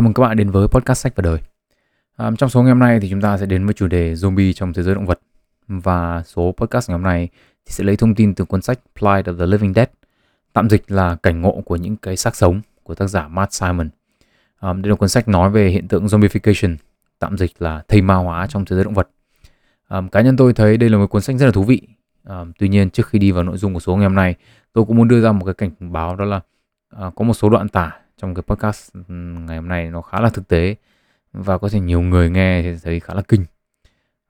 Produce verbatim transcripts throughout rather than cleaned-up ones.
Chào mừng các bạn đến với podcast Sách và Đời. À, trong số ngày hôm nay thì chúng ta sẽ đến với chủ đề zombie trong thế giới động vật. Và số podcast ngày hôm nay thì sẽ lấy thông tin từ cuốn sách Plight of the Living Dead, tạm dịch là Cảnh ngộ của những cái xác sống của tác giả Matt Simon. À, đây là cuốn sách nói về hiện tượng zombification, tạm dịch là thây ma hóa trong thế giới động vật. À, cá nhân tôi thấy đây là một cuốn sách rất là thú vị. À, tuy nhiên trước khi đi vào nội dung của số ngày hôm nay, tôi cũng muốn đưa ra một cái cảnh báo, đó là à, có một số đoạn tả trong cái podcast ngày hôm nay nó khá là thực tế và có thể nhiều người nghe thì thấy khá là kinh.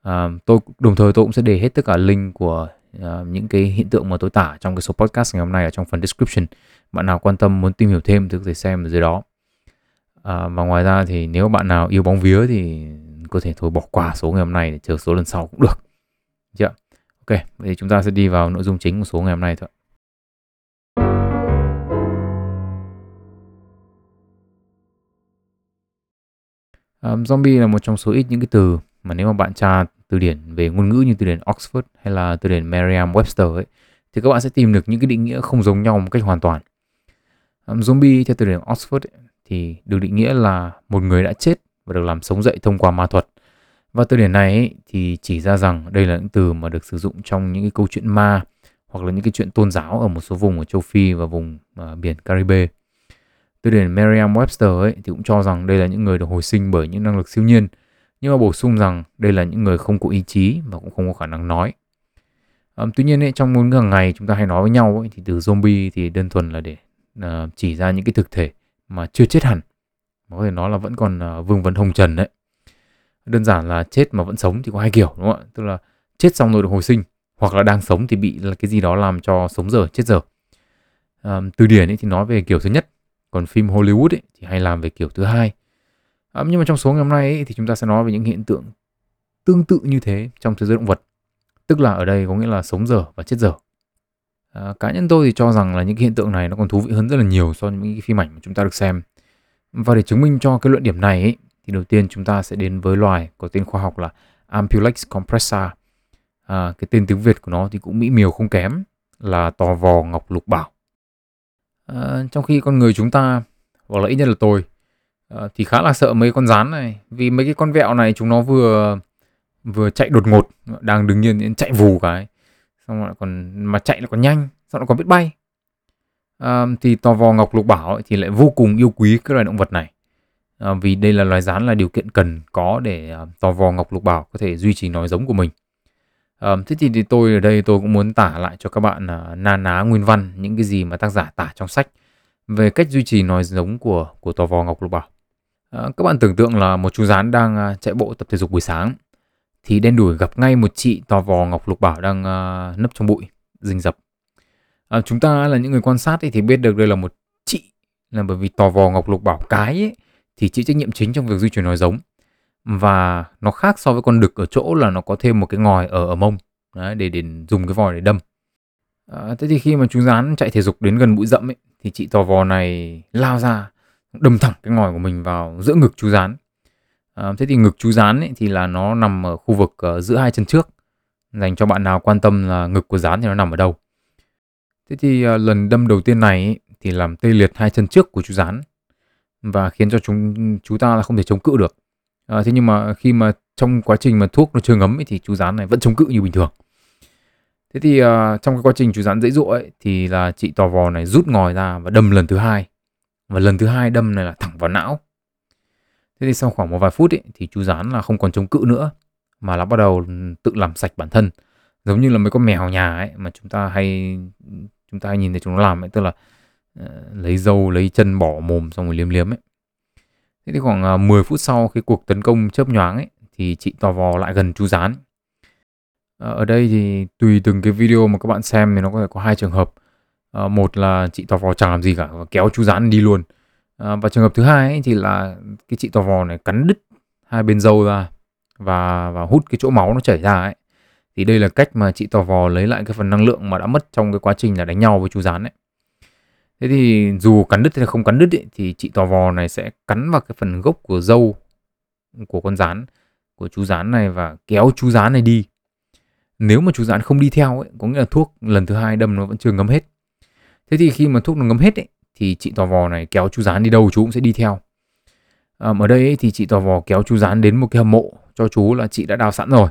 À, tôi đồng thời tôi cũng sẽ để hết tất cả link của à, những cái hiện tượng mà tôi tả trong cái số podcast ngày hôm nay ở trong phần description. Bạn nào quan tâm muốn tìm hiểu thêm thì có thể xem ở dưới đó. À, và ngoài ra thì nếu bạn nào yêu bóng vía thì có thể thôi bỏ qua số ngày hôm nay để chờ số lần sau cũng được. Chưa? Ok, vậy thì chúng ta sẽ đi vào nội dung chính của số ngày hôm nay thôi. Um, zombie là một trong số ít những cái từ mà nếu mà bạn tra từ điển về ngôn ngữ như từ điển Oxford hay là từ điển Merriam-Webster ấy, thì các bạn sẽ tìm được những cái định nghĩa không giống nhau một cách hoàn toàn. Um, zombie theo từ điển Oxford ấy, thì được định nghĩa là một người đã chết và được làm sống dậy thông qua ma thuật. Và từ điển này ấy, thì chỉ ra rằng đây là những từ mà được sử dụng trong những cái câu chuyện ma hoặc là những cái chuyện tôn giáo ở một số vùng ở châu Phi và vùng uh, biển Caribe. Từ điển Merriam-Webster ấy, thì cũng cho rằng đây là những người được hồi sinh bởi những năng lực siêu nhiên, nhưng mà bổ sung rằng đây là những người không có ý chí và cũng không có khả năng nói. À, tuy nhiên ấy, trong ngôn ngữ hàng ngày chúng ta hay nói với nhau ấy, thì từ zombie thì đơn thuần là để à, chỉ ra những cái thực thể mà chưa chết hẳn, mà có thể nói là vẫn còn à, vương vấn hồng trần đấy. Đơn giản là chết mà vẫn sống thì có hai kiểu, đúng không ạ? Tức là chết xong rồi được hồi sinh, hoặc là đang sống thì bị là cái gì đó làm cho sống dở, chết dở. À, từ điển ấy thì nói về kiểu thứ nhất. Còn phim Hollywood ấy, thì hay làm về kiểu thứ hai. À, nhưng mà trong số ngày hôm nay ấy, thì chúng ta sẽ nói về những hiện tượng tương tự như thế trong thế giới động vật. Tức là ở đây có nghĩa là sống dở và chết dở. À, cá nhân tôi thì cho rằng là những hiện tượng này nó còn thú vị hơn rất là nhiều so với những cái phim ảnh mà chúng ta được xem. Và để chứng minh cho cái luận điểm này ấy, thì đầu tiên chúng ta sẽ đến với loài có tên khoa học là Ampulex Compressa. À, cái tên tiếng Việt của nó thì cũng mỹ miều không kém, là Tò vò ngọc lục bảo. À, trong khi con người chúng ta, hoặc là ít nhất là tôi, à, thì khá là sợ mấy con rắn này. Vì mấy cái con vẹo này chúng nó vừa vừa chạy đột ngột, đang đứng yên chạy vù cái, xong lại còn mà chạy nó còn nhanh, xong nó còn biết bay. à, Thì tò vò ngọc lục bảo ấy, thì lại vô cùng yêu quý cái loài động vật này, à, vì đây là loài rắn, là điều kiện cần có để à, tò vò ngọc lục bảo có thể duy trì nòi giống của mình. À, thế thì, thì tôi ở đây tôi cũng muốn tả lại cho các bạn à, na ná nguyên văn những cái gì mà tác giả tả trong sách về cách duy trì nòi giống của của tò vò ngọc lục bảo. À, các bạn tưởng tượng là một chú rắn đang à, chạy bộ tập thể dục buổi sáng thì đen đủi gặp ngay một chị tò vò ngọc lục bảo đang à, nấp trong bụi rình rập. À, chúng ta là những người quan sát ấy, thì biết được đây là một chị, là bởi vì tò vò ngọc lục bảo cái ấy, thì chịu trách nhiệm chính trong việc duy trì nòi giống. Và nó khác so với con đực ở chỗ là nó có thêm một cái ngòi ở, ở mông. Đấy, để, để dùng cái vòi để đâm. à, Thế thì khi mà chú rắn chạy thể dục đến gần bụi rậm ấy, thì chị tò vò này lao ra, đâm thẳng cái ngòi của mình vào giữa ngực chú rắn. à, Thế thì ngực chú rắn ấy, thì là nó nằm ở khu vực uh, giữa hai chân trước. Dành cho bạn nào quan tâm là ngực của rắn thì nó nằm ở đâu. Thế thì uh, lần đâm đầu tiên này ấy, thì làm tê liệt hai chân trước của chú rắn và khiến cho chúng, chú ta là không thể chống cự được. À, thế nhưng mà khi mà trong quá trình mà thuốc nó chưa ngấm ấy, thì chú rắn này vẫn chống cự như bình thường. Thế thì à, trong cái quá trình chú rắn dãy dụa ấy, thì là chị tò vò này rút ngòi ra và đâm lần thứ hai. Và lần thứ hai đâm này là thẳng vào não. Thế thì sau khoảng một vài phút ấy, thì chú rắn là không còn chống cự nữa, mà là bắt đầu tự làm sạch bản thân. Giống như là mấy con mèo nhà ấy, mà chúng ta hay chúng ta hay nhìn thấy chúng nó làm ấy, tức là uh, lấy dâu, lấy chân bỏ mồm xong rồi liếm liếm ấy. Thế thì khoảng mười phút sau cái cuộc tấn công chớp nhoáng ấy, thì chị tò vò lại gần chú rắn. Ở đây thì tùy từng cái video mà các bạn xem thì nó có thể có hai trường hợp. Một là chị tò vò chẳng làm gì cả và kéo chú rắn đi luôn. Và trường hợp thứ hai ấy, thì là cái chị tò vò này cắn đứt hai bên râu ra và, và hút cái chỗ máu nó chảy ra ấy. Thì đây là cách mà chị tò vò lấy lại cái phần năng lượng mà đã mất trong cái quá trình là đánh nhau với chú rắn ấy. Thế thì dù cắn đứt hay không cắn đứt ấy, thì chị tò vò này sẽ cắn vào cái phần gốc của râu của con rắn, của chú rắn này và kéo chú rắn này đi. Nếu mà chú rắn không đi theo ấy, có nghĩa là thuốc lần thứ hai đâm nó vẫn chưa ngấm hết. Thế thì khi mà thuốc nó ngấm hết ấy, thì chị tò vò này kéo chú rắn đi đâu chú cũng sẽ đi theo. À, ở đây thì chị tò vò kéo chú rán đến một cái hầm mộ cho chú là chị đã đào sẵn rồi.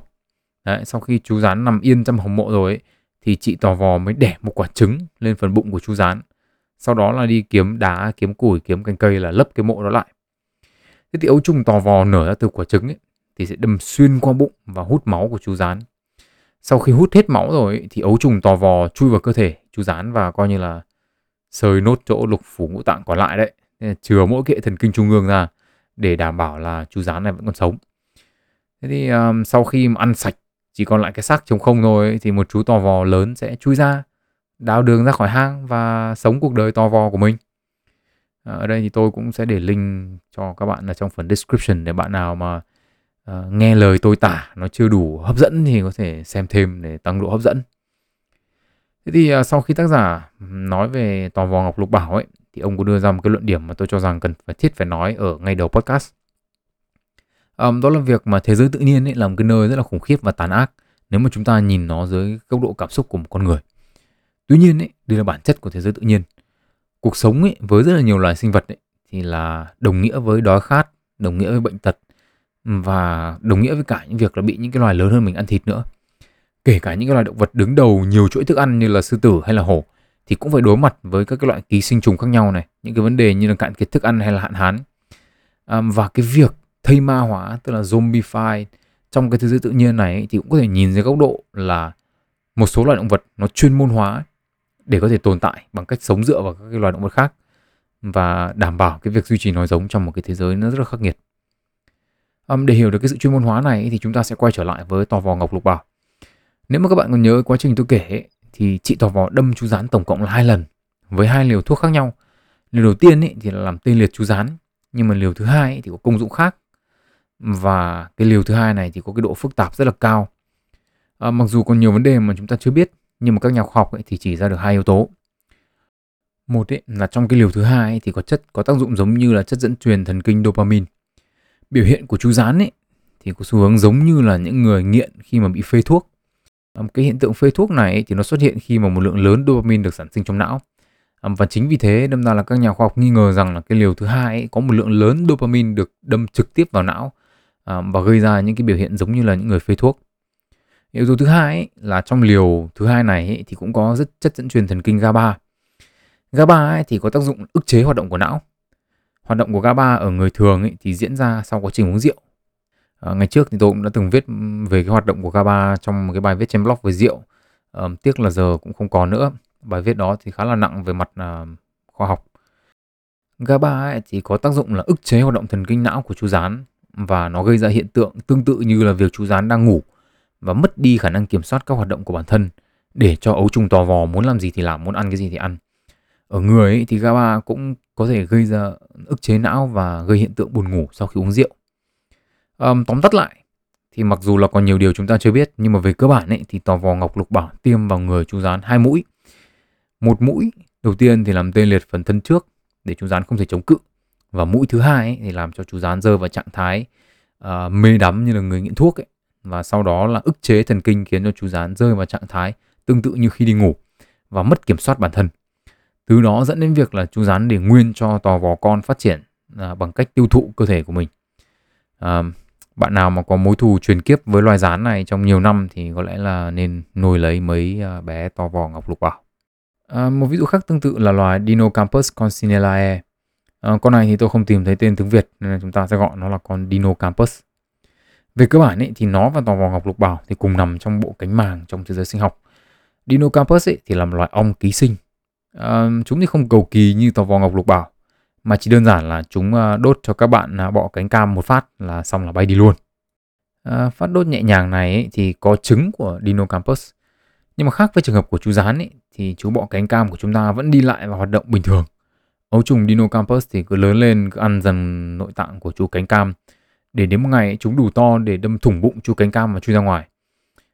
Đấy, sau khi chú rán nằm yên trong hầm mộ rồi ấy, thì chị tò vò mới đẻ một quả trứng lên phần bụng của chú rán. Sau đó là đi kiếm đá, kiếm củi, kiếm cành cây là lấp cái mộ đó lại. Thế thì ấu trùng tò vò nở ra từ quả trứng ấy, thì sẽ đâm xuyên qua bụng và hút máu của chú rán. Sau khi hút hết máu rồi ấy, thì ấu trùng tò vò chui vào cơ thể chú rán và coi như là sơi nốt chỗ lục phủ ngũ tạng còn lại đấy, chừa mỗi cái hệ thần kinh trung ương ra để đảm bảo là chú rán này vẫn còn sống. Thế thì um, sau khi mà ăn sạch chỉ còn lại cái xác trống không thôi ấy, thì một chú tò vò lớn sẽ chui ra, đào đường ra khỏi hang và sống cuộc đời tò vò của mình. Ở đây thì tôi cũng sẽ để link cho các bạn là trong phần description để bạn nào mà uh, nghe lời tôi tả nó chưa đủ hấp dẫn thì có thể xem thêm để tăng độ hấp dẫn. Thế thì uh, sau khi tác giả nói về tò vò ngọc lục bảo ấy, thì ông có đưa ra một cái luận điểm mà tôi cho rằng cần phải thiết phải nói ở ngay đầu podcast. Um, đó là việc mà thế giới tự nhiên ấy là một cái nơi rất là khủng khiếp và tàn ác nếu mà chúng ta nhìn nó dưới góc độ cảm xúc của một con người. Tuy nhiên ấy, đây là bản chất của thế giới tự nhiên. Cuộc sống ấy, với rất là nhiều loài sinh vật ấy, thì là đồng nghĩa với đói khát, đồng nghĩa với bệnh tật và đồng nghĩa với cả những việc là bị những cái loài lớn hơn mình ăn thịt nữa. Kể cả những cái loài động vật đứng đầu nhiều chuỗi thức ăn như là sư tử hay là hổ thì cũng phải đối mặt với các cái loại ký sinh trùng khác nhau này, những cái vấn đề như là cạn kiệt thức ăn hay là hạn hán. À, và cái việc thây ma hóa, tức là zombify trong cái thế giới tự nhiên này ấy, thì cũng có thể nhìn dưới góc độ là một số loài động vật nó chuyên môn hóa để có thể tồn tại bằng cách sống dựa vào các cái loài động vật khác và đảm bảo cái việc duy trì nòi giống trong một cái thế giới nó rất là khắc nghiệt. Um, để hiểu được cái sự chuyên môn hóa này thì chúng ta sẽ quay trở lại với tò vò ngọc lục bảo. Nếu mà các bạn còn nhớ quá trình tôi kể ấy, thì chị tò vò đâm chú rán tổng cộng là hai lần với hai liều thuốc khác nhau. Liều đầu tiên ấy, thì là làm tê liệt chú rán, nhưng mà liều thứ hai ấy, thì có công dụng khác. Và cái liều thứ hai này thì có cái độ phức tạp rất là cao. À, mặc dù còn nhiều vấn đề mà chúng ta chưa biết, nhưng mà các nhà khoa học ấy thì chỉ ra được hai yếu tố. Một ấy, là trong cái liều thứ hai ấy, thì có chất có tác dụng giống như là chất dẫn truyền thần kinh dopamine. Biểu hiện của chú rán ấy thì có xu hướng giống như là những người nghiện khi mà bị phê thuốc. À, cái hiện tượng phê thuốc này ấy, thì nó xuất hiện khi mà một lượng lớn dopamine được sản sinh trong não. À, và chính vì thế đâm ra là các nhà khoa học nghi ngờ rằng là cái liều thứ hai ấy, có một lượng lớn dopamine được đâm trực tiếp vào não à, và gây ra những cái biểu hiện giống như là những người phê thuốc. Yếu tố thứ hai ấy, là trong liều thứ hai này ấy, thì cũng có rất chất dẫn truyền thần kinh GABA. GABA ấy, thì có tác dụng ức chế hoạt động của não. Hoạt động của GABA ở người thường ấy, thì diễn ra sau quá trình uống rượu. À, ngày trước thì tôi cũng đã từng viết về cái hoạt động của GABA trong một cái bài viết trên blog về rượu. À, tiếc là giờ cũng không còn nữa. Bài viết đó thì khá là nặng về mặt à, khoa học. GABA ấy, thì có tác dụng là ức chế hoạt động thần kinh não của chú rán và nó gây ra hiện tượng tương tự như là việc chú rán đang ngủ và mất đi khả năng kiểm soát các hoạt động của bản thân để cho ấu trùng tò vò muốn làm gì thì làm, muốn ăn cái gì thì ăn. Ở người ấy, thì GABA cũng có thể gây ra ức chế não và gây hiện tượng buồn ngủ sau khi uống rượu. À, tóm tắt lại thì mặc dù là còn nhiều điều chúng ta chưa biết, nhưng mà về cơ bản ấy, thì tò vò ngọc lục bảo tiêm vào người chú rán hai mũi. Một mũi đầu tiên thì làm tê liệt phần thân trước để chú rán không thể chống cự, và mũi thứ hai ấy, thì làm cho chú rán rơi vào trạng thái uh, mê đắm như là người nghiện thuốc ấy. Và sau đó là ức chế thần kinh khiến cho chú rán rơi vào trạng thái tương tự như khi đi ngủ và mất kiểm soát bản thân. Từ đó dẫn đến việc là chú rán để nguyên cho tò vò con phát triển à, bằng cách tiêu thụ cơ thể của mình. À, bạn nào mà có mối thù truyền kiếp với loài rán này trong nhiều năm thì có lẽ là nên nuôi lấy mấy bé tò vò ngọc lục bảo. À, một ví dụ khác tương tự là loài Dinocampus coccinellae. À, con này thì tôi không tìm thấy tên tiếng Việt nên chúng ta sẽ gọi nó là con Dinocampus. Về cơ bản ấy, thì nó và tò vò ngọc lục bảo thì cùng nằm trong bộ cánh màng trong thế giới sinh học. Dinocampus ấy, thì là một loài ong ký sinh. À, chúng thì không cầu kỳ như tò vò ngọc lục bảo, mà chỉ đơn giản là chúng đốt cho các bạn bọ cánh cam một phát là xong là bay đi luôn. À, phát đốt nhẹ nhàng này ấy, thì có trứng của Dinocampus. Nhưng mà khác với trường hợp của chú rán ấy, thì chú bọ cánh cam của chúng ta vẫn đi lại và hoạt động bình thường. Ấu trùng Dinocampus thì cứ lớn lên, cứ ăn dần nội tạng của chú cánh cam, để đến một ngày chúng đủ to để đâm thủng bụng chú cánh cam và chui ra ngoài.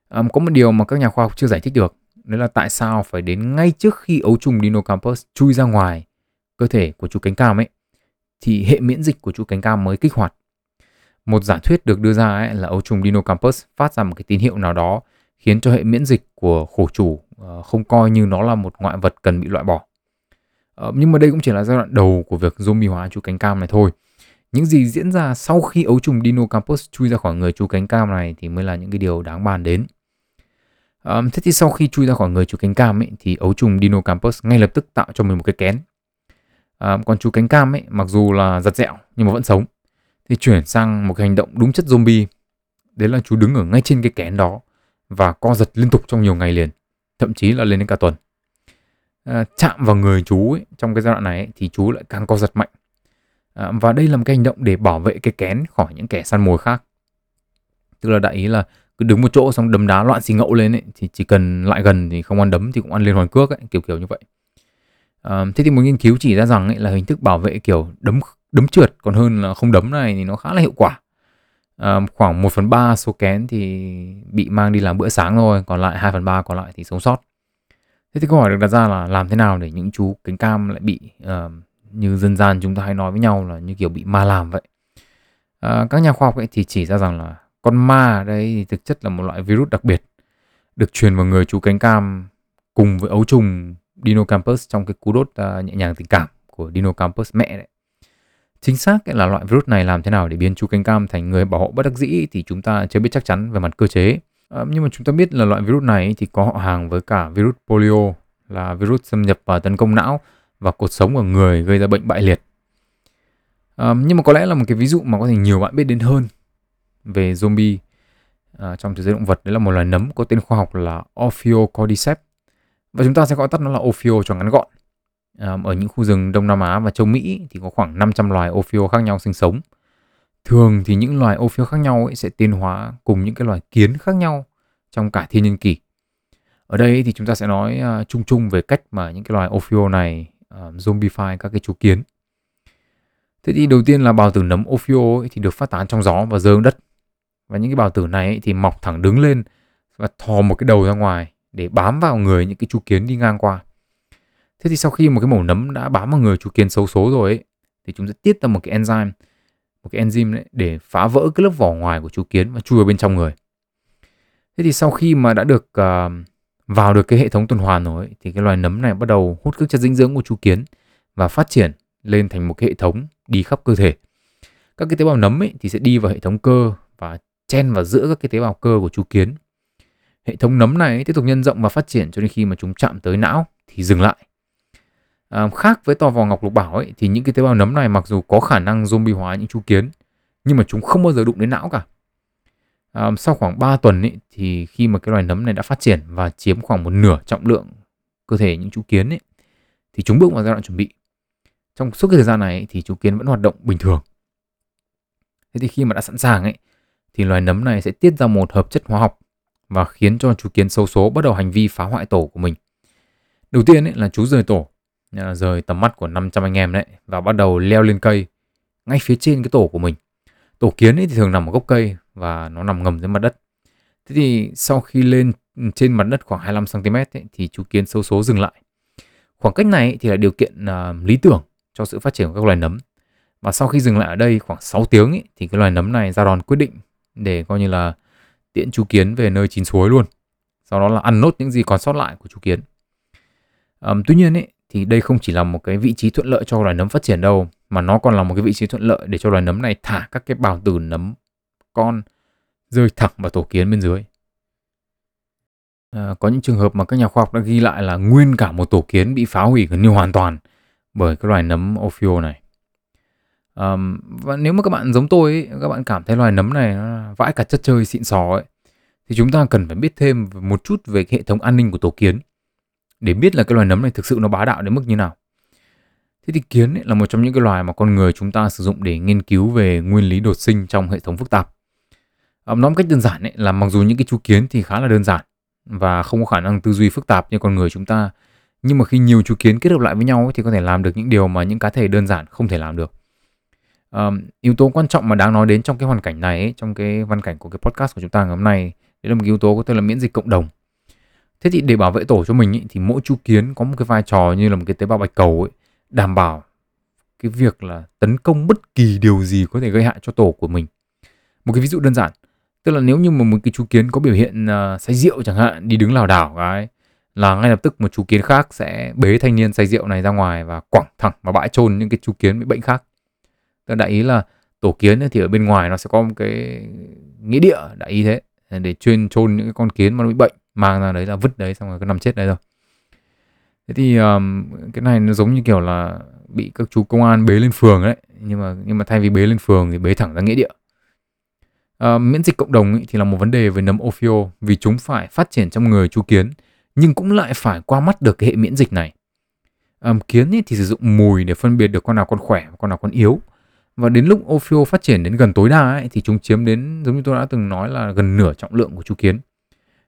À, có một điều mà các nhà khoa học chưa giải thích được, đó là tại sao phải đến ngay trước khi ấu trùng Dinocampus chui ra ngoài cơ thể của chú cánh cam ấy, thì hệ miễn dịch của chú cánh cam mới kích hoạt. Một giả thuyết được đưa ra ấy là ấu trùng Dinocampus phát ra một cái tín hiệu nào đó khiến cho hệ miễn dịch của khổ chủ không coi như nó là một ngoại vật cần bị loại bỏ. À, nhưng mà đây cũng chỉ là giai đoạn đầu của việc zombie hóa chú cánh cam này thôi. Những gì diễn ra sau khi ấu trùng Dinocampus chui ra khỏi người chú cánh cam này thì mới là những cái điều đáng bàn đến. À, thế thì sau khi chui ra khỏi người chú cánh cam ấy, thì ấu trùng Dinocampus ngay lập tức tạo cho mình một cái kén. À, còn chú cánh cam ấy, mặc dù là giật dẹo nhưng mà vẫn sống, thì chuyển sang một cái hành động đúng chất zombie. Đấy là chú đứng ở ngay trên cái kén đó và co giật liên tục trong nhiều ngày liền, thậm chí là lên đến cả tuần. À, chạm vào người chú ấy, trong cái giai đoạn này ấy, thì chú lại càng co giật mạnh. À, và đây là một cái hành động để bảo vệ cái kén khỏi những kẻ săn mồi khác. Tức là đại ý là cứ đứng một chỗ xong đấm đá loạn xì ngậu lên ấy, thì chỉ cần lại gần thì không ăn đấm thì cũng ăn liên hoàn cước ấy, kiểu kiểu như vậy. À, thế thì một nghiên cứu chỉ ra rằng ấy, là hình thức bảo vệ kiểu đấm đấm trượt còn hơn là không đấm này thì nó khá là hiệu quả. À, khoảng một phần ba số kén thì bị mang đi làm bữa sáng thôi, còn lại hai phần ba còn lại thì sống sót. Thế thì câu hỏi được đặt ra là làm thế nào để những chú cánh cam lại bị uh, như dân gian chúng ta hay nói với nhau là như kiểu bị ma làm vậy. À, các nhà khoa học ấy thì chỉ ra rằng là con ma đây thì thực chất là một loại virus đặc biệt được truyền vào người chú cánh cam cùng với ấu trùng Dinocampus trong cái cú đốt uh, nhẹ nhàng tình cảm của Dinocampus mẹ đấy. Chính xác là loại virus này làm thế nào để biến chú cánh cam thành người bảo hộ bất đắc dĩ thì chúng ta chưa biết chắc chắn về mặt cơ chế. À, nhưng mà chúng ta biết là loại virus này thì có họ hàng với cả virus polio, là virus xâm nhập và tấn công não và cột sống ở người gây ra bệnh bại liệt. À, nhưng mà có lẽ là một cái ví dụ mà có thể nhiều bạn biết đến hơn về zombie à, trong thế giới động vật, đấy là một loài nấm có tên khoa học là Ophiocordyceps, và chúng ta sẽ gọi tắt nó là Ophio cho ngắn gọn. À, ở những khu rừng Đông Nam Á và châu Mỹ thì có khoảng năm trăm loài Ophio khác nhau sinh sống. Thường thì những loài Ophio khác nhau ấy sẽ tiến hóa cùng những cái loài kiến khác nhau trong cả thiên nhiên kỷ. Ở đây thì chúng ta sẽ nói uh, chung chung về cách mà những cái loài Ophio này uh, zombify các cái chú kiến. Thế thì đầu tiên là bào tử nấm Ophio ấy thì được phát tán trong gió và rơi xuống đất. Và những cái bào tử này ấy thì mọc thẳng đứng lên và thò một cái đầu ra ngoài để bám vào người những cái chú kiến đi ngang qua. Thế thì sau khi một cái mẩu nấm đã bám vào người chú kiến xấu số rồi ấy, thì chúng sẽ tiết ra một cái enzyme một cái enzyme đấy để phá vỡ cái lớp vỏ ngoài của chú kiến và chui vào bên trong người. Thế thì sau khi mà đã được uh, vào được cái hệ thống tuần hoàn rồi ấy, thì cái loài nấm này bắt đầu hút các chất dinh dưỡng của chú kiến và phát triển lên thành một cái hệ thống đi khắp cơ thể. Các cái tế bào nấm ấy thì sẽ đi vào hệ thống cơ và chen vào giữa các cái tế bào cơ của chú kiến. Hệ thống nấm này tiếp tục nhân rộng và phát triển cho đến khi mà chúng chạm tới não thì dừng lại. À, khác với tò vò ngọc lục bảo ấy, thì những cái tế bào nấm này mặc dù có khả năng zombie hóa những chú kiến nhưng mà chúng không bao giờ đụng đến não cả. À, sau khoảng ba tuần ấy, thì khi mà cái loài nấm này đã phát triển và chiếm khoảng một nửa trọng lượng cơ thể những chú kiến ấy, thì chúng bước vào giai đoạn chuẩn bị. Trong suốt cái thời gian này ấy, thì chú kiến vẫn hoạt động bình thường. Thế thì khi mà đã sẵn sàng ấy, thì loài nấm này sẽ tiết ra một hợp chất hóa học và khiến cho chú kiến xấu số bắt đầu hành vi phá hoại tổ của mình. Đầu tiên ấy, là chú rời tổ, rời tầm mắt của năm trăm anh em đấy, và bắt đầu leo lên cây ngay phía trên cái tổ của mình. Tổ kiến ấy thì thường nằm ở gốc cây và nó nằm ngầm dưới mặt đất. Thế thì sau khi lên trên mặt đất khoảng hai mươi lăm xăng-ti-mét ấy, thì chú kiến xấu số dừng lại. Khoảng cách này ấy, thì là điều kiện uh, lý tưởng cho sự phát triển của các loài nấm. Và sau khi dừng lại ở đây khoảng sáu tiếng ấy, thì cái loài nấm này ra đòn quyết định để coi như là tiễn chú kiến về nơi chín suối luôn. Sau đó là ăn nốt những gì còn sót lại của chú kiến. Um, tuy nhiên ấy, thì đây không chỉ là một cái vị trí thuận lợi cho loài nấm phát triển đâu, mà nó còn là một cái vị trí thuận lợi để cho loài nấm này thả các cái bào tử nấm con rơi thẳng vào tổ kiến bên dưới. À, có những trường hợp mà các nhà khoa học đã ghi lại là nguyên cả một tổ kiến bị phá hủy gần như hoàn toàn bởi cái loài nấm Ophio này. À, và nếu mà các bạn giống tôi ấy, các bạn cảm thấy loài nấm này nó vãi cả chất chơi xịn xò ấy, thì chúng ta cần phải biết thêm một chút về cái hệ thống an ninh của tổ kiến để biết là cái loài nấm này thực sự nó bá đạo đến mức như nào. Thế thì kiến ấy là một trong những cái loài mà con người chúng ta sử dụng để nghiên cứu về nguyên lý đột sinh trong hệ thống phức tạp. Nói một cách đơn giản ấy, là mặc dù những cái chú kiến thì khá là đơn giản và không có khả năng tư duy phức tạp như con người chúng ta, nhưng mà khi nhiều chú kiến kết hợp lại với nhau ấy, thì có thể làm được những điều mà những cá thể đơn giản không thể làm được. À, yếu tố quan trọng mà đáng nói đến trong cái hoàn cảnh này ấy, trong cái văn cảnh của cái podcast của chúng ta ngày hôm nay, đấy là một yếu tố có tên là miễn dịch cộng đồng. Thế thì để bảo vệ tổ cho mình ấy, thì mỗi chú kiến có một cái vai trò như là một cái tế bào bạch cầu ấy, đảm bảo cái việc là tấn công bất kỳ điều gì có thể gây hại cho tổ của mình. Một cái ví dụ đơn giản, tức là nếu như mà một cái chú kiến có biểu hiện uh, say rượu chẳng hạn, đi đứng lảo đảo cái là ngay lập tức một chú kiến khác sẽ bế thanh niên say rượu này ra ngoài và quẳng thẳng vào bãi chôn những cái chú kiến bị bệnh khác. Tức là đại ý là tổ kiến ấy, thì ở bên ngoài nó sẽ có một cái nghĩa địa đại y thế để chuyên chôn những cái con kiến mà nó bị bệnh, mang ra đấy là vứt đấy xong rồi cứ nằm chết đấy rồi. Thế thì um, cái này nó giống như kiểu là bị các chú công an bế lên phường đấy, nhưng mà nhưng mà thay vì bế lên phường thì bế thẳng ra nghĩa địa. Uh, miễn dịch cộng đồng ấy thì là một vấn đề với nấm Ophio, vì chúng phải phát triển trong người chú kiến nhưng cũng lại phải qua mắt được cái hệ miễn dịch này. Um, kiến ấy thì sử dụng mùi để phân biệt được con nào con khỏe và con nào con yếu. Và đến lúc Ophio phát triển đến gần tối đa ấy, thì chúng chiếm đến, giống như tôi đã từng nói, là gần nửa trọng lượng của chú kiến.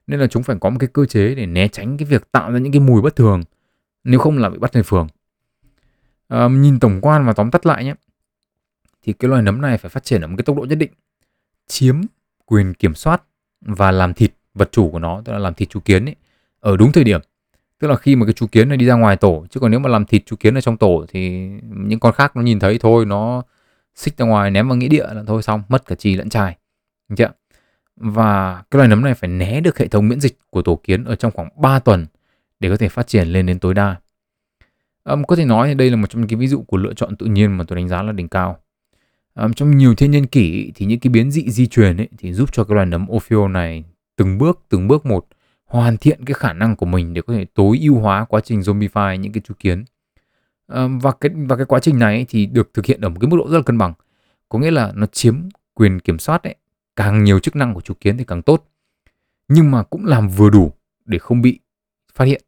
Nên là chúng phải có một cái cơ chế để né tránh cái việc tạo ra những cái mùi bất thường, nếu không là bị bắt lên phường. À, nhìn tổng quan và tóm tắt lại nhé, thì cái loài nấm này phải phát triển ở một cái tốc độ nhất định, chiếm quyền kiểm soát và làm thịt vật chủ của nó, tức là làm thịt chú kiến ấy, ở đúng thời điểm. Tức là khi mà cái chú kiến này đi ra ngoài tổ, chứ còn nếu mà làm thịt chú kiến ở trong tổ thì những con khác nó nhìn thấy thôi, nó xích ra ngoài ném vào nghĩa địa là thôi xong, mất cả trì lẫn chài. Được chưa? Và cái loài nấm này phải né được hệ thống miễn dịch của tổ kiến ở trong khoảng ba tuần để có thể phát triển lên đến tối đa. Um, có thể nói đây là một trong những cái ví dụ của lựa chọn tự nhiên mà tôi đánh giá là đỉnh cao. Um, trong nhiều thiên niên kỷ thì những cái biến dị di truyền ấy, thì giúp cho cái loài nấm Ophio này từng bước từng bước một hoàn thiện cái khả năng của mình để có thể tối ưu hóa quá trình zombify những cái chú kiến. Um, và cái và cái quá trình này ấy, thì được thực hiện ở một cái mức độ rất là cân bằng, có nghĩa là nó chiếm quyền kiểm soát ấy, càng nhiều chức năng của chú kiến thì càng tốt, nhưng mà cũng làm vừa đủ để không bị phát hiện.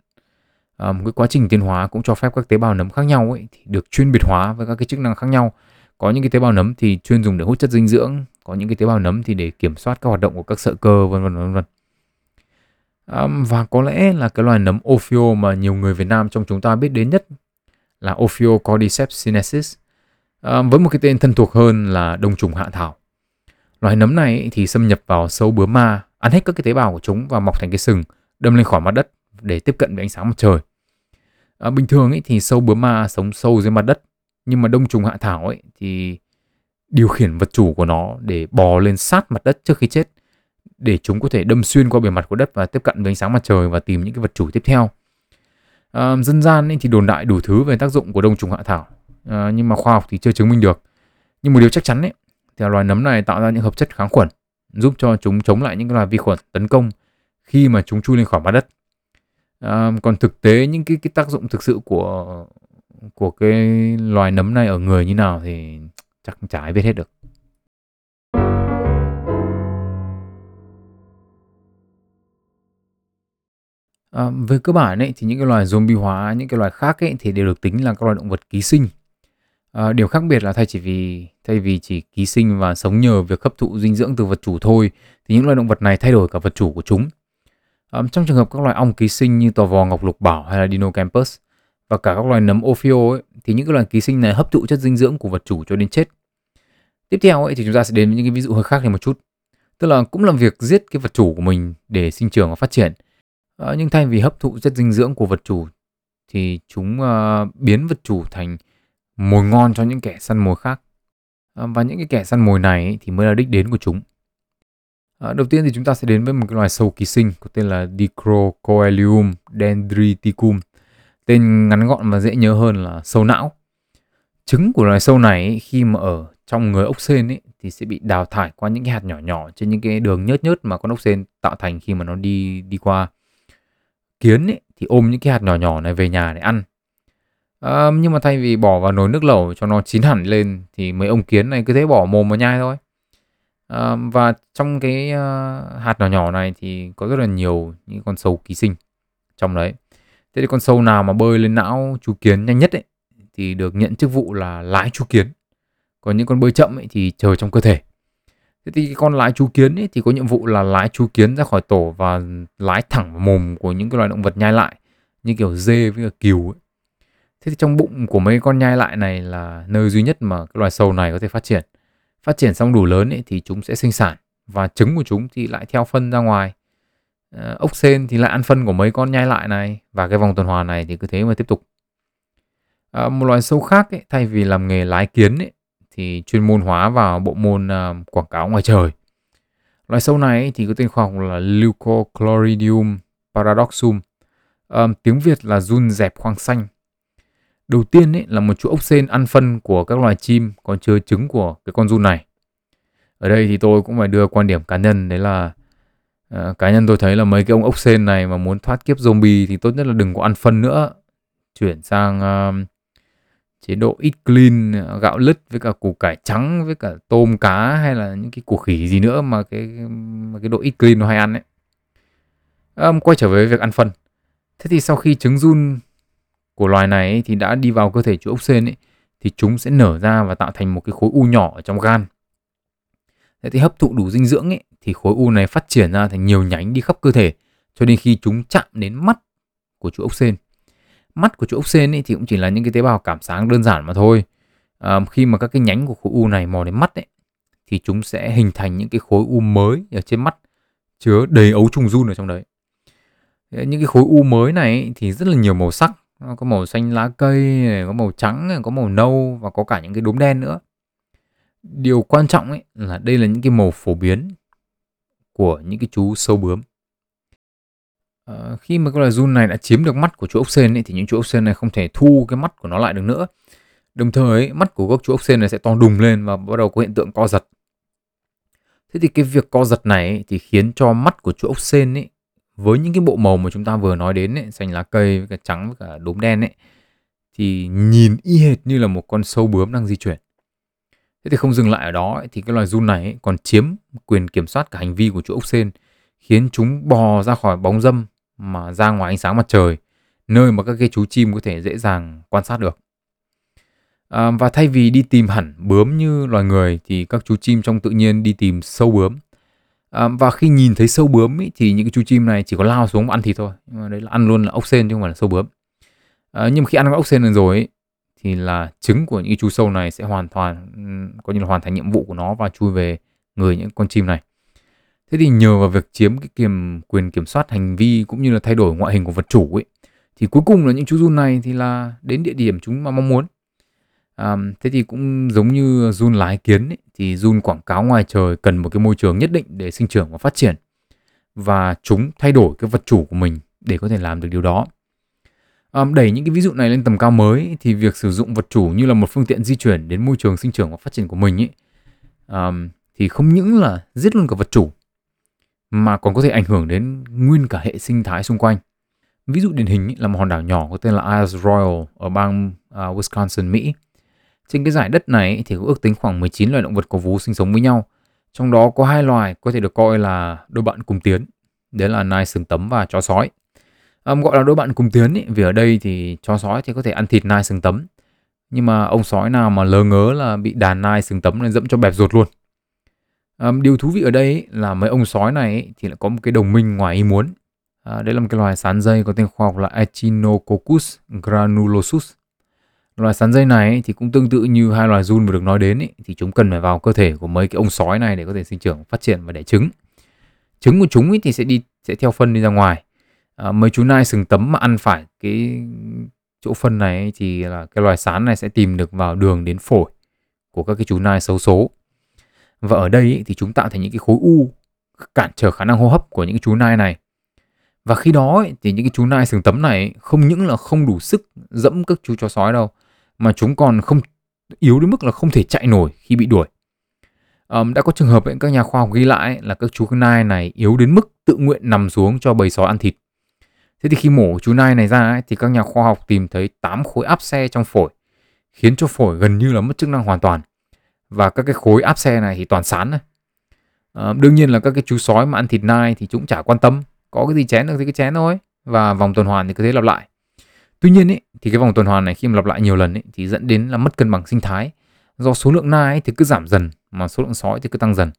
À, một cái quá trình tiến hóa cũng cho phép các tế bào nấm khác nhau ấy, thì được chuyên biệt hóa với các cái chức năng khác nhau. Có những cái tế bào nấm thì chuyên dùng để hút chất dinh dưỡng, có những cái tế bào nấm thì để kiểm soát các hoạt động của các sợi cơ, vân vân vân vân. À, và có lẽ là cái loài nấm Ophio mà nhiều người Việt Nam trong chúng ta biết đến nhất là Ophiocordyceps sinensis, à, với một cái tên thân thuộc hơn là đông trùng hạ thảo. Loài nấm này ấy, thì xâm nhập vào sâu bướm ma, ăn hết các cái tế bào của chúng và mọc thành cái sừng đâm lên khỏi mặt đất để tiếp cận với ánh sáng mặt trời. À, bình thường ấy thì sâu bướm ma sống sâu dưới mặt đất, nhưng mà đông trùng hạ thảo ấy thì điều khiển vật chủ của nó để bò lên sát mặt đất trước khi chết, để chúng có thể đâm xuyên qua bề mặt của đất và tiếp cận với ánh sáng mặt trời và tìm những cái vật chủ tiếp theo. À, dân gian ấy thì đồn đại đủ thứ về tác dụng của đông trùng hạ thảo, à, nhưng mà khoa học thì chưa chứng minh được. Nhưng một điều chắc chắn ấy thì loài nấm này tạo ra những hợp chất kháng khuẩn giúp cho chúng chống lại những cái loài vi khuẩn tấn công khi mà chúng chui lên khỏi mặt đất. À, còn thực tế những cái, cái tác dụng thực sự của của cái loài nấm này ở người như nào thì chắc chả ai biết hết được. À, về cơ bản ấy, thì những cái loài zombie hóa, những cái loài khác ấy, thì đều được tính là các loài động vật ký sinh. À, điều khác biệt là thay chỉ vì thay vì chỉ ký sinh và sống nhờ việc hấp thụ dinh dưỡng từ vật chủ thôi, thì những loài động vật này thay đổi cả vật chủ của chúng. Um, trong trường hợp các loài ong ký sinh như tò vò ngọc lục bảo hay là Dinocampus và cả các loài nấm Ophio ấy, thì những cái loài ký sinh này hấp thụ chất dinh dưỡng của vật chủ cho đến chết. Tiếp theo ấy, thì chúng ta sẽ đến với những cái ví dụ hơi khác này một chút, tức là cũng làm việc giết cái vật chủ của mình để sinh trưởng và phát triển, uh, nhưng thay vì hấp thụ chất dinh dưỡng của vật chủ thì chúng uh, biến vật chủ thành mồi ngon cho những kẻ săn mồi khác, uh, và những cái kẻ săn mồi này ấy, thì mới là đích đến của chúng. À, đầu tiên thì chúng ta sẽ đến với một cái loài sâu ký sinh có tên là Dicrocoelium dendriticum, tên ngắn gọn và dễ nhớ hơn là sâu não. Trứng của loài sâu này ấy, khi mà ở trong người ốc sên ấy, thì sẽ bị đào thải qua những cái hạt nhỏ nhỏ trên những cái đường nhớt nhớt mà con ốc sên tạo thành khi mà nó đi đi qua. Kiến ấy, thì ôm những cái hạt nhỏ nhỏ này về nhà để ăn. À, nhưng mà thay vì bỏ vào nồi nước lẩu cho nó chín hẳn lên thì mấy ông kiến này cứ thế bỏ mồm vào nhai thôi. À, và trong cái uh, hạt nhỏ nhỏ này thì có rất là nhiều những con sâu ký sinh trong đấy. Thế thì con sâu nào mà bơi lên não chú kiến nhanh nhất ấy, thì được nhận chức vụ là lái chú kiến. Còn những con bơi chậm ấy, thì chờ trong cơ thể. Thế thì con lái chú kiến ấy, thì có nhiệm vụ là lái chú kiến ra khỏi tổ và lái thẳng vào mồm của những cái loài động vật nhai lại, như kiểu dê với cả cừu ấy. Thế thì trong bụng của mấy con nhai lại này là nơi duy nhất mà cái loài sâu này có thể phát triển. Phát triển xong đủ lớn ấy, thì chúng sẽ sinh sản và trứng của chúng thì lại theo phân ra ngoài. À, ốc sên thì lại ăn phân của mấy con nhai lại này và cái vòng tuần hoàn này thì cứ thế mà tiếp tục. À, một loài sâu khác ấy, thay vì làm nghề lái kiến ấy, thì chuyên môn hóa vào bộ môn uh, quảng cáo ngoài trời. Loài sâu này ấy, thì có tên khoa học là Leucochloridium paradoxum, à, tiếng Việt là giun dẹp khoang xanh. Đầu tiên ấy, là một chú ốc sên ăn phân của các loài chim có chứa trứng của cái con giun này. Ở đây thì tôi cũng phải đưa quan điểm cá nhân, đấy là à, cá nhân tôi thấy là mấy cái ông ốc sên này mà muốn thoát kiếp zombie thì tốt nhất là đừng có ăn phân nữa, chuyển sang uh, chế độ eat clean, gạo lứt với cả củ cải trắng với cả tôm cá hay là những cái củ khỉ gì nữa mà cái mà cái độ eat clean nó hay ăn ấy. Um, quay trở về việc ăn phân. Thế thì sau khi trứng giun của loài này ấy, thì đã đi vào cơ thể chú ốc sên ấy, thì chúng sẽ nở ra và tạo thành một cái khối u nhỏ ở trong gan. Thế thì hấp thụ đủ dinh dưỡng ấy, thì khối u này phát triển ra thành nhiều nhánh đi khắp cơ thể cho đến khi chúng chạm đến mắt của chú ốc sên. Mắt của chú ốc sên ấy thì cũng chỉ là những cái tế bào cảm sáng đơn giản mà thôi. À, khi mà các cái nhánh của khối u này mò đến mắt ấy, thì chúng sẽ hình thành những cái khối u mới ở trên mắt chứa đầy ấu trùng giun ở trong đấy. Những cái khối u mới này thì rất là nhiều màu sắc, có màu xanh lá cây, có màu trắng, có màu nâu và có cả những cái đốm đen nữa. Điều quan trọng ấy là đây là những cái màu phổ biến của những cái chú sâu bướm. À, khi mà con loài giun này đã chiếm được mắt của chú ốc sên ấy, thì những chú ốc sên này không thể thu cái mắt của nó lại được nữa. Đồng thời ấy, mắt của các chú ốc sên này sẽ to đùng lên và bắt đầu có hiện tượng co giật. Thế thì cái việc co giật này ấy, thì khiến cho mắt của chú ốc sên ấy, với những cái bộ màu mà chúng ta vừa nói đến ấy, xanh lá cây với cả trắng với cả đốm đen ấy, thì nhìn y hệt như là một con sâu bướm đang di chuyển. Thế thì không dừng lại ở đó ấy, thì cái loài giun này ấy còn chiếm quyền kiểm soát cả hành vi của chú ốc sên, khiến chúng bò ra khỏi bóng râm mà ra ngoài ánh sáng mặt trời, nơi mà các cái chú chim có thể dễ dàng quan sát được. À, và thay vì đi tìm hẳn bướm như loài người thì các chú chim trong tự nhiên đi tìm sâu bướm. À, và khi nhìn thấy sâu bướm ấy, thì những cái chú chim này chỉ có lao xuống và ăn thịt thôi. Nhưng mà đấy là ăn luôn là ốc sên chứ không phải là sâu bướm. À, nhưng mà khi ăn ốc sên rồi ấy, thì là trứng của những chú sâu này sẽ hoàn toàn coi như là hoàn thành nhiệm vụ của nó và chui về người những con chim này. Thế thì nhờ vào việc chiếm cái kiểm, quyền kiểm soát hành vi cũng như là thay đổi ngoại hình của vật chủ ấy, thì cuối cùng là những chú giun này thì là đến địa điểm chúng mà mong muốn. À, thế thì cũng giống như giun lái kiến ấy, thì giun quảng cáo ngoài trời cần một cái môi trường nhất định để sinh trưởng và phát triển, và chúng thay đổi cái vật chủ của mình để có thể làm được điều đó. À, đẩy những cái ví dụ này lên tầm cao mới thì việc sử dụng vật chủ như là một phương tiện di chuyển đến môi trường sinh trưởng và phát triển của mình ấy, à, thì không những là giết luôn cả vật chủ mà còn có thể ảnh hưởng đến nguyên cả hệ sinh thái xung quanh. Ví dụ điển hình ấy, là một hòn đảo nhỏ có tên là Isle Royale ở bang uh, Wisconsin, Mỹ. Trên cái giải đất này ấy, thì có ước tính khoảng mười chín loài động vật có vú sinh sống với nhau. Trong đó có hai loài có thể được coi là đôi bạn cùng tiến, đấy là nai sừng tấm và chó sói. À, gọi là đôi bạn cùng tiến ấy, vì ở đây thì chó sói thì có thể ăn thịt nai sừng tấm, nhưng mà ông sói nào mà lờ ngớ là bị đàn nai sừng tấm này dẫm cho bẹp ruột luôn. À, điều thú vị ở đây ấy, là mấy ông sói này ấy, thì lại có một cái đồng minh ngoài ý muốn. À, đấy là một cái loài sán dây có tên khoa học là Echinococcus granulosus. Loài sán dây này ấy, thì cũng tương tự như hai loài giun vừa được nói đến ấy, thì chúng cần phải vào cơ thể của mấy cái ông sói này để có thể sinh trưởng, phát triển và đẻ trứng. Trứng của chúng ấy thì sẽ đi sẽ theo phân đi ra ngoài. À, mấy chú nai sừng tấm mà ăn phải cái chỗ phân này ấy, thì là cái loài sán này sẽ tìm được vào đường đến phổi của các cái chú nai xấu số. Và ở đây ấy, thì chúng tạo thành những cái khối u cản trở khả năng hô hấp của những cái chú nai này. Và khi đó ấy, thì những cái chú nai sừng tấm này ấy, không những là không đủ sức dẫm các chú chó sói đâu, mà chúng còn không yếu đến mức là không thể chạy nổi khi bị đuổi. À, đã có trường hợp ấy, các nhà khoa học ghi lại ấy, là các chú nai này yếu đến mức tự nguyện nằm xuống cho bầy sói ăn thịt. Thế thì khi mổ chú nai này ra ấy, thì các nhà khoa học tìm thấy tám khối áp xe trong phổi, khiến cho phổi gần như là mất chức năng hoàn toàn. Và các cái khối áp xe này thì toàn sán này. À, đương nhiên là các cái chú sói mà ăn thịt nai thì chúng chả quan tâm, có cái gì chén được thì cái chén thôi, và vòng tuần hoàn thì cứ thế lặp lại. Tuy nhiên ấy, thì cái vòng tuần hoàn này khi mà lặp lại nhiều lần ấy, thì dẫn đến là mất cân bằng sinh thái, do số lượng nai ấy thì cứ giảm dần mà số lượng sói thì cứ tăng dần.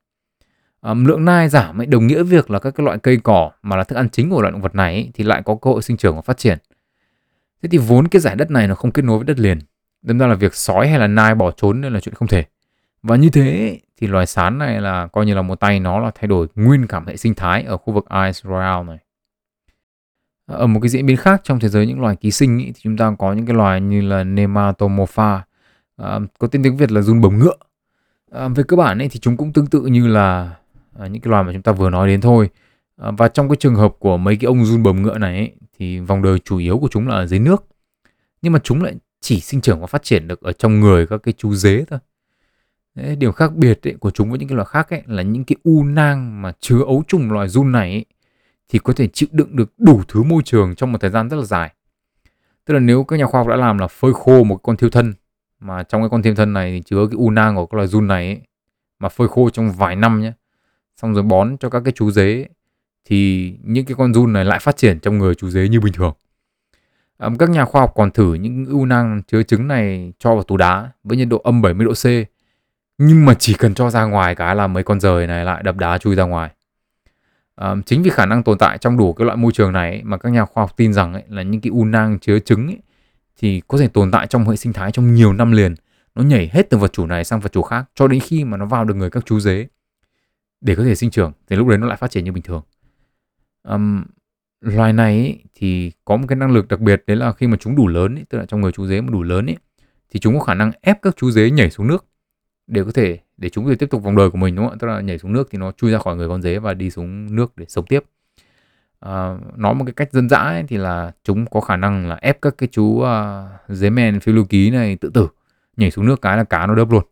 À, lượng nai giảm ấy đồng nghĩa việc là các cái loại cây cỏ mà là thức ăn chính của loại động vật này ấy, thì lại có cơ hội sinh trưởng và phát triển. Thế thì vốn cái giải đất này nó không kết nối với đất liền, đâm ra là việc sói hay là nai bỏ trốn nên là chuyện không thể. Và như thế thì loài sán này là coi như là một tay nó là thay đổi nguyên cả hệ sinh thái ở khu vực Isle Royale này. Ở một cái diễn biến khác trong thế giới những loài ký sinh ý, thì chúng ta có những cái loài như là Nematomorpha, à, có tên tiếng Việt là giun bồng ngựa. À, về cơ bản ấy, thì chúng cũng tương tự như là à, những cái loài mà chúng ta vừa nói đến thôi. À, và trong cái trường hợp của mấy cái ông giun bồng ngựa này ấy, thì vòng đời chủ yếu của chúng là ở dưới nước. Nhưng mà chúng lại chỉ sinh trưởng và phát triển được ở trong người các cái chú dế thôi. Đấy, điều khác biệt ấy, của chúng với những cái loài khác ấy, là những cái u nang mà chứa ấu trùng loài giun này ấy, thì có thể chịu đựng được đủ thứ môi trường trong một thời gian rất là dài. Tức là nếu các nhà khoa học đã làm là phơi khô một con thiêu thân, mà trong cái con thiêu thân này thì chứa cái u nang của cái loài giun này ấy, mà phơi khô trong vài năm nhé, xong rồi bón cho các cái chú dế ấy, thì những cái con giun này lại phát triển trong người chú dế như bình thường. À, các nhà khoa học còn thử những u nang chứa trứng này cho vào tủ đá với nhiệt độ âm bảy mươi độ C, nhưng mà chỉ cần cho ra ngoài cái là mấy con giời này lại đập đá chui ra ngoài. À, chính vì khả năng tồn tại trong đủ các loại môi trường này ấy, mà các nhà khoa học tin rằng ấy, là những cái u nang chứa trứng ấy, thì có thể tồn tại trong hệ sinh thái trong nhiều năm liền. Nó nhảy hết từ vật chủ này sang vật chủ khác cho đến khi mà nó vào được người các chú dế để có thể sinh trưởng, thì lúc đấy nó lại phát triển như bình thường. À, loài này ấy, thì có một cái năng lực đặc biệt, đấy là khi mà chúng đủ lớn ấy, tức là trong người chú dế mà đủ lớn ấy, thì chúng có khả năng ép các chú dế nhảy xuống nước để có thể để chúng có thể tiếp tục vòng đời của mình, đúng không ạ? Tức là nhảy xuống nước thì nó chui ra khỏi người con dế và đi xuống nước để sống tiếp. À, nói một cái cách dân dã ấy, thì là chúng có khả năng là ép các cái chú uh, dế mèn phiêu lưu ký này tự tử, nhảy xuống nước cái là cá nó đớp luôn.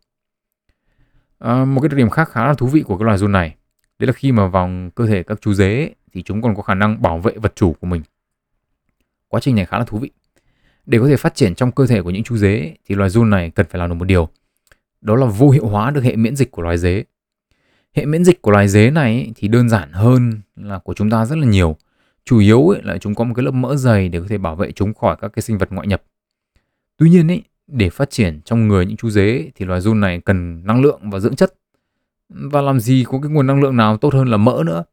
À, một cái đặc điểm khác khá là thú vị của cái loài giun này, đấy là khi mà vào cơ thể các chú dế ấy, thì chúng còn có khả năng bảo vệ vật chủ của mình. Quá trình này khá là thú vị. Để có thể phát triển trong cơ thể của những chú dế ấy, thì loài giun này cần phải làm được một điều, đó là vô hiệu hóa được hệ miễn dịch của loài dế. Hệ miễn dịch của loài dế này ấy, thì đơn giản hơn là của chúng ta rất là nhiều. Chủ yếu ấy, là chúng có một cái lớp mỡ dày để có thể bảo vệ chúng khỏi các cái sinh vật ngoại nhập. Tuy nhiên ấy, để phát triển trong người những chú dế ấy, thì loài giun này cần năng lượng và dưỡng chất. Và làm gì có cái nguồn năng lượng nào tốt hơn là mỡ nữa.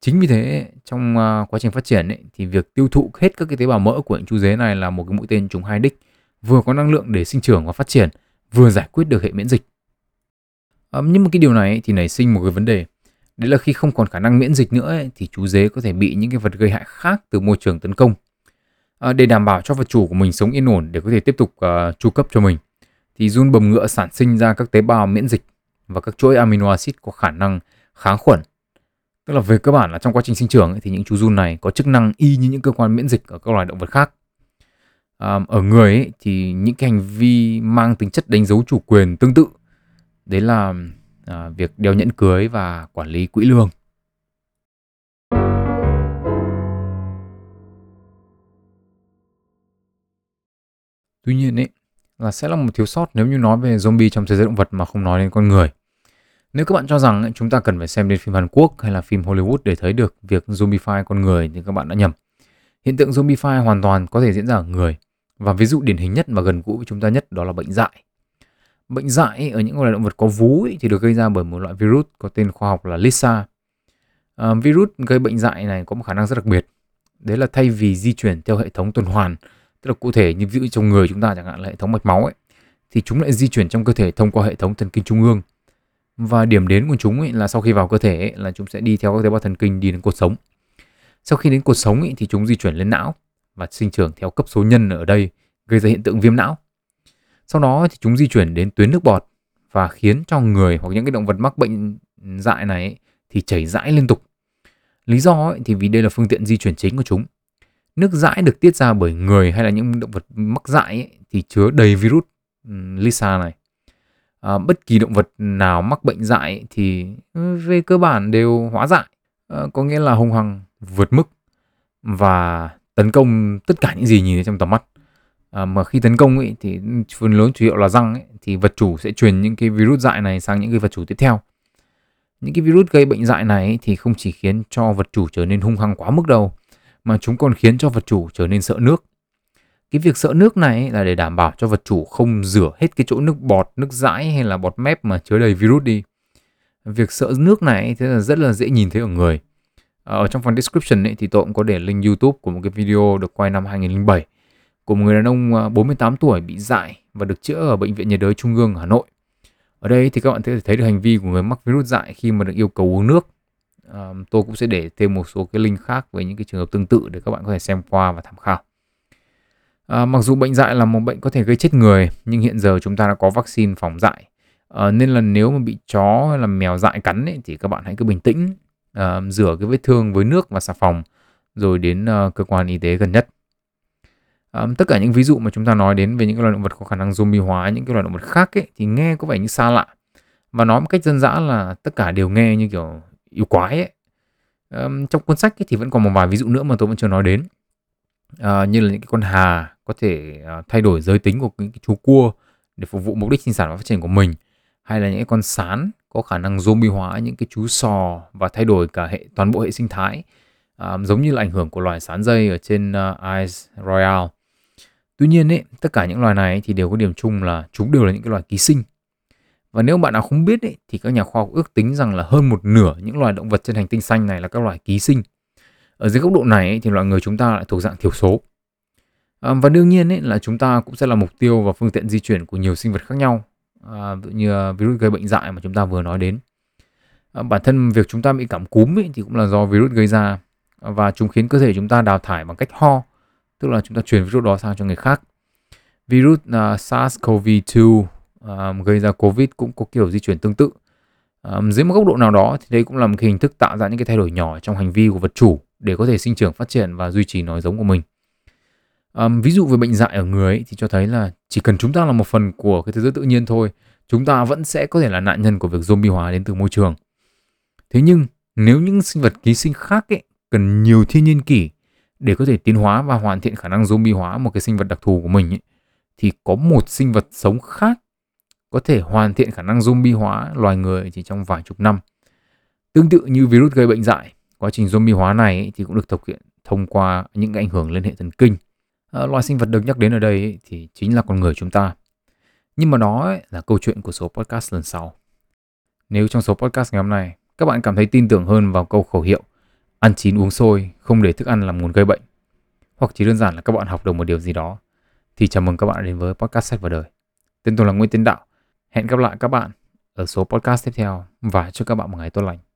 Chính vì thế trong quá trình phát triển ấy, thì việc tiêu thụ hết các cái tế bào mỡ của những chú dế này là một cái mũi tên trúng hai đích, vừa có năng lượng để sinh trưởng và phát triển, vừa giải quyết được hệ miễn dịch. À, nhưng mà cái điều này thì nảy sinh một cái vấn đề, đấy là khi không còn khả năng miễn dịch nữa ấy, thì chú dế có thể bị những cái vật gây hại khác từ môi trường tấn công. À, để đảm bảo cho vật chủ của mình sống yên ổn để có thể tiếp tục uh, chu cấp cho mình, thì giun bầm ngựa sản sinh ra các tế bào miễn dịch và các chuỗi amino acid có khả năng kháng khuẩn. Tức là về cơ bản là trong quá trình sinh trưởng ấy, thì những chú giun này có chức năng y như những cơ quan miễn dịch ở các loài động vật khác. À, ở người ấy, thì những cái hành vi mang tính chất đánh dấu chủ quyền tương tự, đấy là à, việc đeo nhẫn cưới và quản lý quỹ lương. Tuy nhiên ấy, là sẽ là một thiếu sót nếu như nói về zombie trong thế giới động vật mà không nói đến con người. Nếu các bạn cho rằng ấy, chúng ta cần phải xem đến phim Hàn Quốc hay là phim Hollywood để thấy được việc zombify con người thì các bạn đã nhầm. Hiện tượng zombify hoàn toàn có thể diễn ra ở người, và ví dụ điển hình nhất và gần gũi với chúng ta nhất đó là bệnh dại. Bệnh dại ấy, ở những loài động vật có vú ấy, thì được gây ra bởi một loại virus có tên khoa học là Lyssa. À, virus gây bệnh dại này có một khả năng rất đặc biệt, đấy là thay vì di chuyển theo hệ thống tuần hoàn, tức là cụ thể như ví dụ trong người chúng ta chẳng hạn là hệ thống mạch máu ấy, thì chúng lại di chuyển trong cơ thể thông qua hệ thống thần kinh trung ương, và điểm đến của chúng ấy, là sau khi vào cơ thể ấy, là chúng sẽ đi theo các tế bào thần kinh đi đến cột sống. Sau khi đến cột sống ấy, thì chúng di chuyển lên não và sinh trưởng theo cấp số nhân ở đây, gây ra hiện tượng viêm não. Sau đó thì chúng di chuyển đến tuyến nước bọt và khiến cho người hoặc những cái động vật mắc bệnh dại này ấy, thì chảy dãi liên tục. Lý do ấy, thì vì đây là phương tiện di chuyển chính của chúng. Nước dãi được tiết ra bởi người hay là những động vật mắc dại ấy, thì chứa đầy virus Lyssa này. À, bất kỳ động vật nào mắc bệnh dại ấy, thì về cơ bản đều hóa dại, à, có nghĩa là hung hăng vượt mức và tấn công tất cả những gì nhìn thấy trong tầm mắt. À, mà khi tấn công ấy, thì phần lớn chủ yếu là răng ấy, thì vật chủ sẽ truyền những cái virus dại này sang những cái vật chủ tiếp theo. Những cái virus gây bệnh dại này ấy, thì không chỉ khiến cho vật chủ trở nên hung hăng quá mức đâu, mà chúng còn khiến cho vật chủ trở nên sợ nước. Cái việc sợ nước này ấy, là để đảm bảo cho vật chủ không rửa hết cái chỗ nước bọt, nước dãi hay là bọt mép mà chứa đầy virus đi. Việc sợ nước này ấy, thế là rất là dễ nhìn thấy ở người. Ở trong phần description ấy, thì tôi cũng có để link YouTube của một cái video được quay năm hai nghìn không trăm lẻ bảy của một người đàn ông bốn mươi tám tuổi bị dại và được chữa ở Bệnh viện nhiệt đới Trung ương Hà Nội. Ở đây thì các bạn có thể thấy được hành vi của người mắc virus dại khi mà được yêu cầu uống nước. À, tôi cũng sẽ để thêm một số cái link khác với những cái trường hợp tương tự để các bạn có thể xem qua và tham khảo. À, mặc dù bệnh dại là một bệnh có thể gây chết người, nhưng hiện giờ chúng ta đã có vaccine phòng dại. À, nên là nếu mà bị chó hay là mèo dại cắn ấy, thì các bạn hãy cứ bình tĩnh, à, rửa cái vết thương với nước và xà phòng rồi đến à, cơ quan y tế gần nhất. Um, tất cả những ví dụ mà chúng ta nói đến về những loài động vật có khả năng zombie hóa, những cái loài động vật khác ấy, thì nghe có vẻ như xa lạ, và nói một cách dân dã là tất cả đều nghe như kiểu yêu quái ấy. Um, trong cuốn sách ấy thì vẫn còn một vài ví dụ nữa mà tôi vẫn chưa nói đến, uh, như là những cái con hà có thể uh, thay đổi giới tính của những cái chú cua để phục vụ mục đích sinh sản và phát triển của mình, hay là những cái con sán có khả năng zombie hóa những cái chú sò và thay đổi cả hệ toàn bộ hệ sinh thái, uh, giống như là ảnh hưởng của loài sán dây ở trên uh, Isle Royale. Tuy nhiên, ấy, tất cả những loài này thì đều có điểm chung là chúng đều là những cái loài ký sinh. Và nếu bạn nào không biết ấy, thì các nhà khoa học ước tính rằng là hơn một nửa những loài động vật trên hành tinh xanh này là các loài ký sinh. Ở dưới góc độ này ấy, thì loài người chúng ta lại thuộc dạng thiểu số. À, và đương nhiên ấy, là chúng ta cũng sẽ là mục tiêu và phương tiện di chuyển của nhiều sinh vật khác nhau, à, như virus gây bệnh dại mà chúng ta vừa nói đến. À, bản thân việc chúng ta bị cảm cúm ấy, thì cũng là do virus gây ra, và chúng khiến cơ thể chúng ta đào thải bằng cách ho, tức là chúng ta truyền virus đó sang cho người khác. Virus uh, SARS-CoV hai um, gây ra COVID cũng có kiểu di chuyển tương tự. Um, dưới một góc độ nào đó thì đây cũng là một hình thức tạo ra những cái thay đổi nhỏ trong hành vi của vật chủ để có thể sinh trưởng, phát triển và duy trì nòi giống của mình. Um, ví dụ về bệnh dại ở người ấy, thì cho thấy là chỉ cần chúng ta là một phần của cái thế giới tự nhiên thôi, chúng ta vẫn sẽ có thể là nạn nhân của việc zombie hóa đến từ môi trường. Thế nhưng nếu những sinh vật ký sinh khác ấy, cần nhiều thiên nhiên kỷ để có thể tiến hóa và hoàn thiện khả năng zombie hóa một cái sinh vật đặc thù của mình ấy, thì có một sinh vật sống khác có thể hoàn thiện khả năng zombie hóa loài người chỉ trong vài chục năm. Tương tự như virus gây bệnh dại, quá trình zombie hóa này ấy, thì cũng được thực hiện thông qua những cái ảnh hưởng lên hệ thần kinh. À, loài sinh vật được nhắc đến ở đây ấy, thì chính là con người chúng ta. Nhưng mà đó ấy, là câu chuyện của số podcast lần sau. Nếu trong số podcast ngày hôm nay các bạn cảm thấy tin tưởng hơn vào câu khẩu hiệu ăn chín uống sôi, không để thức ăn làm nguồn gây bệnh, hoặc chỉ đơn giản là các bạn học được một điều gì đó, thì chào mừng các bạn đến với podcast Sách và Đời. Tên tôi là Nguyễn Tiến Đạo. Hẹn gặp lại các bạn ở số podcast tiếp theo và chúc các bạn một ngày tốt lành.